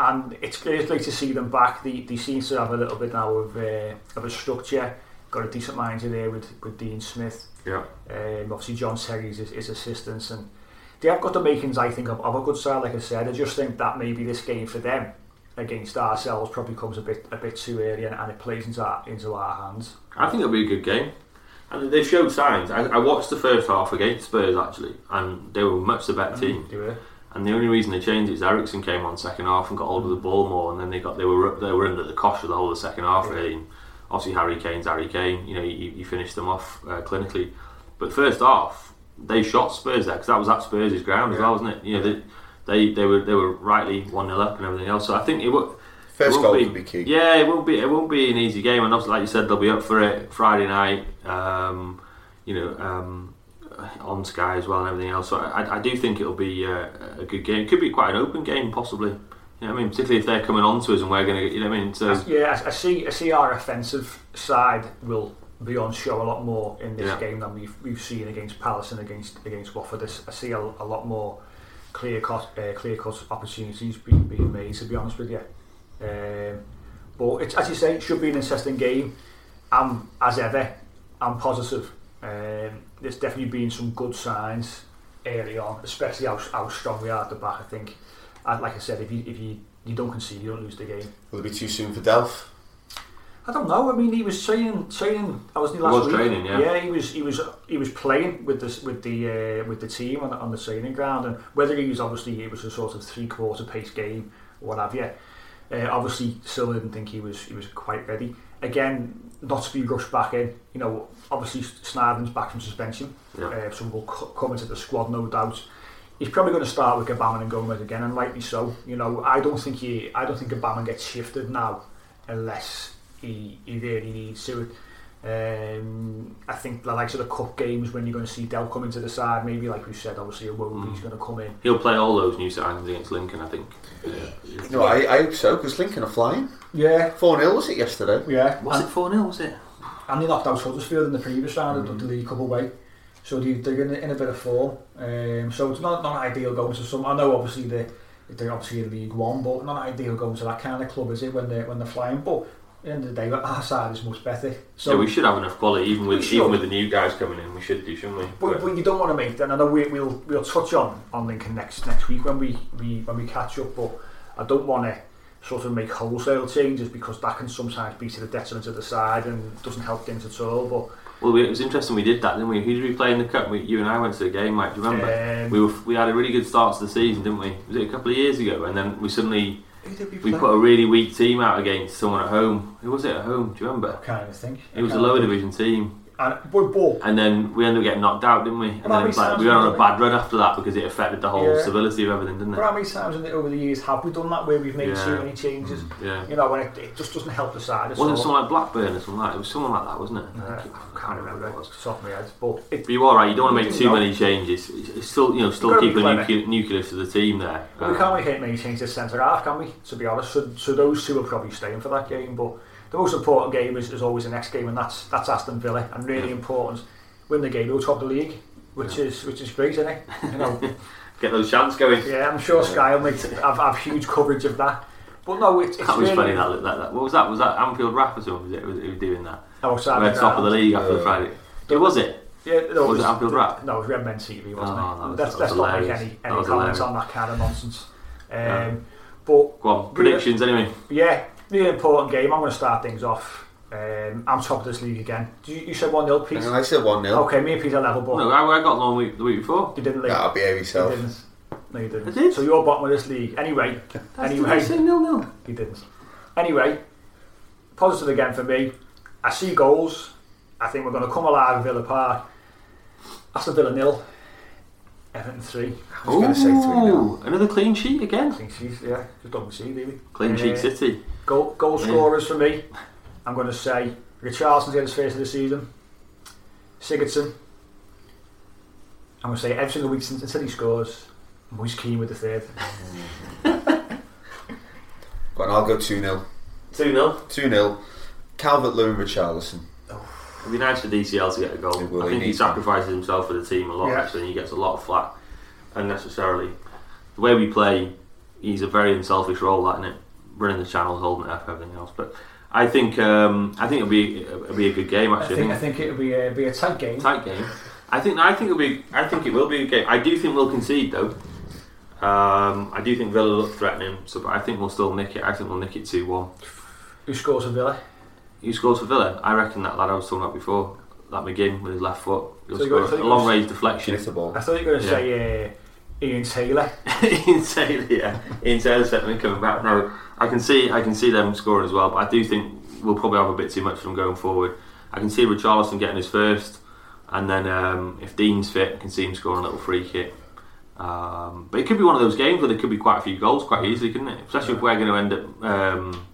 and it's, it's great to see them back. They, they seem to have a little bit now of uh, of a structure. Got a decent manager there with, with Dean Smith. Yeah. Um, obviously, John Terry's his, his assistants, and they have got the makings, I think, of, of a good side. Like I said, I just think that maybe this game for them against ourselves probably comes a bit a bit too early, and, and it plays into our, into our hands. I think it'll be a good game. And they showed signs. I, I watched the first half against Spurs actually, and they were much the better mm, team. They were. And the only reason they changed it is Eriksson came on second half and got hold of the ball more, and then they got they were up, they were under the cosh for the whole of the second half. Yeah. Really. And obviously, Harry Kane's Harry Kane. You know, he, he finished them off uh, clinically. But first half, they shot Spurs there because that was at Spurs' ground yeah. as well, wasn't it? You know, yeah. they, they they were they were rightly one nil up and everything else. So I think it would. First goal would be key. Yeah, it won't be. It won't be an easy game, and obviously, like you said, they'll be up for it Friday night. Um, you know, um, on Sky as well and everything else. So I, I do think it'll be uh, a good game. It could be quite an open game, possibly. You know what I mean, particularly if they're coming on to us and we're going to. You know what I mean? So yeah, I see. I see our offensive side will be on show a lot more in this yeah. game than we've we've seen against Palace and against against Watford. I see a, a lot more clear cut uh, clear cut opportunities being, being made. To be honest with you. Um, but it's, as you say, it should be an interesting game. And as ever, I'm positive. Um, there's definitely been some good signs early on, especially how, how strong we are at the back. I think, and like I said, if you if you, you don't concede, you don't lose the game. Will it be too soon for Delph? I don't know. I mean, he was training. Training. I wasn't he last he was week. Training, yeah. yeah, he was. He was. He was playing with the with the uh, with the team on the, on the training ground, and whether he was obviously it was a sort of three quarter pace game or what have you. Uh, obviously, Silva didn't think he was he was quite ready. Again, not to be rushed back in. You know, obviously Snydon's back from suspension, yeah. uh, so will c- come into the squad, no doubt. He's probably going to start with Gabam and Gomes again, and rightly so. You know, I don't think he, I don't think Gabam gets shifted now, unless he, he really needs to. Um, I think the likes of the cup games when you're going to see Del come into the side, maybe like we said, obviously Iwobi's mm. going to come in. He'll play all those new signings against Lincoln, I think. Yeah. No, I, I hope so because Lincoln are flying. Yeah, four nil was it yesterday? Yeah, was and, it four nil? Was it? And they knocked out Huddersfield in the previous round mm. of the League Cup away, so they, they're in, in a bit of form. Um, so it's not not ideal going to some. I know obviously they they're obviously in League One, but not ideal going to that kind of club, is it? When they when they're flying, but. At the end of the day, our side is much better. So yeah, we should have enough quality, even with even with the new guys coming in. We should do, shouldn't we? But, but you don't want to make that. I know we, we'll we'll touch on, on Lincoln next next week when we, we when we catch up. But I don't want to sort of make wholesale changes because that can sometimes be to the detriment of the side and doesn't help things at all. But. Well, it was interesting we did that, didn't we? Who did we play in the cup? We, you and I went to the game, Mike. Do you remember? Um, we were, we had a really good start to the season, didn't we? Was it a couple of years ago? And then we suddenly. We, we put a really weak team out against someone at home. Who was it at home? Do you remember? I can't even think. It was a lower division team. And, and then we ended up getting knocked out, didn't we? And then like, we went on a bad run after that because it affected the whole yeah. civility of everything, didn't it? But how many times over the years have we done that where we've made yeah. so many changes? Mm, yeah. You know, when it, it just doesn't help the side. Wasn't it someone like Blackburn or something like that? It was someone like that, wasn't it? Uh, I can't remember. It was top of my head. But, it, but you're all right. You don't want to make too know. many changes. It's still, you know, still keep the nucleus of the team there. Um, we can't make many changes to centre half, can we? To be honest, so, so those two are probably staying for that game, but. The most important game is, is always the next game, and that's that's Aston Villa, and really yeah. important. Win the game, we'll top the league, which yeah. is which is great, isn't it? You know, get those chants going. Yeah, I'm sure Sky will make have, have huge coverage of that. But no, it, it's that was really funny. That looked like that. What was that? Was that Anfield Rap or something? Was it? Was it, was it doing that? Oh, sorry. We're top of the league after yeah. the Friday. Yeah, was it? Yeah, no, or was it, it Anfield Rap? No, it was Red Men T V, wasn't oh, it? That was, that's that that's not like any any comments hilarious. On that kind of nonsense. Um, yeah. But go on, predictions really, anyway. Yeah. Really important game. I'm going to start things off. Um, I'm top of this league again. You, you said one nil, Pete? No, I said one nil. Okay, me and Pete are level, but... No, I, I got long week the week before. You didn't leave. That'll be yourself. You didn't. No, you didn't. I did. So you're bottom of this league. Anyway. That's anyway. Did I say nil nil? You didn't. Anyway, positive again for me. I see goals. I think we're going to come alive at Villa Park. Aston Villa nil. Everton three. I was Ooh, going to say three now. Another clean sheet again. Clean sheet, yeah. Just don't see, really. Clean uh, sheet City. Goal, goal scorers yeah. for me. I'm going to say Richarlison's in his first of the season. Sigurdsson. I'm going to say every single week since until he scores. Moise Keane with the third. Go on, I'll go two nil. two nil? two nil. Calvert-Lewin, Richarlison. It'd be nice for D C L to get a goal. Will, I think he sacrifices him. himself for the team a lot, yeah. actually, and he gets a lot of flack unnecessarily. The way we play, he's a very unselfish role, that, isn't it? Running the channels, holding it up, everything else. But I think um, I think it'll be it'll be a good game. Actually, I think, I think it'll be a, be a tight game. Tight game. I think I think it'll be I think it will be a game. I do think we'll concede though. Um, I do think Villa look threatening, so but I think we'll still nick it. I think we'll nick it two one. Who scores for Villa? Who scores for Villa? I reckon that lad I was talking about before, that McGinn with his left foot. He'll so score a long range deflection. It's a ball. I thought you were going to yeah. say uh, Ian Taylor. Ian Taylly, yeah. Ian Taylor certainly coming back. No, I can see I can see them scoring as well, but I do think we'll probably have a bit too much from going forward. I can see Richarlison getting his first, and then um, if Dean's fit, I can see him scoring a little free kick. Um, but it could be one of those games where there could be quite a few goals quite easily, couldn't it? Especially yeah. if we're going to end up um,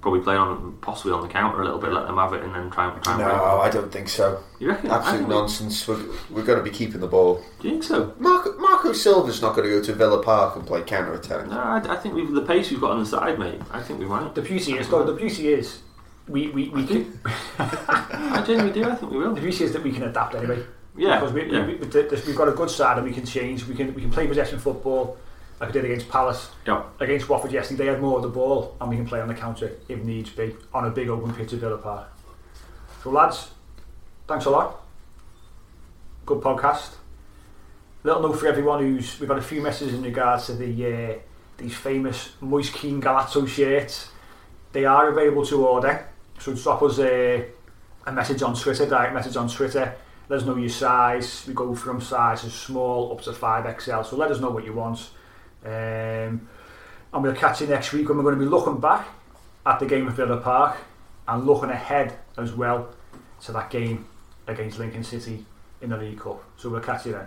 probably playing on possibly on the counter a little bit, let them have it, and then try and try and. No, I don't think so. You reckon? Absolute nonsense. We're, we're going to be keeping the ball. Do you think so? Marco, Marco Silva's not going to go to Villa Park and play counter attack. No, I, I think with the pace we've got on the side, mate, I think we might. The beauty is, though, the beauty is, we we we I do. I genuinely do. I think we will. The beauty is that we can adapt anyway. Yeah, because we, yeah. we, we, we've got a good side and we can change. We can we can play possession football like we did against Palace. Yeah. Against Watford yesterday, they had more of the ball and we can play on the counter if needs be on a big open pitch at Villa Park. So lads, thanks a lot. Good podcast. Little note for everyone who's we've had a few messages in regards to the uh, these famous Moise Keane Galazzo shirts. They are available to order. So drop us a, a message on Twitter, direct message on Twitter. Let us know your size. We go from sizes small up to five X L. So let us know what you want. Um, and we'll catch you next week when we're going to be looking back at the game at Villa Park and looking ahead as well to that game against Lincoln City in the League Cup. So we'll catch you then.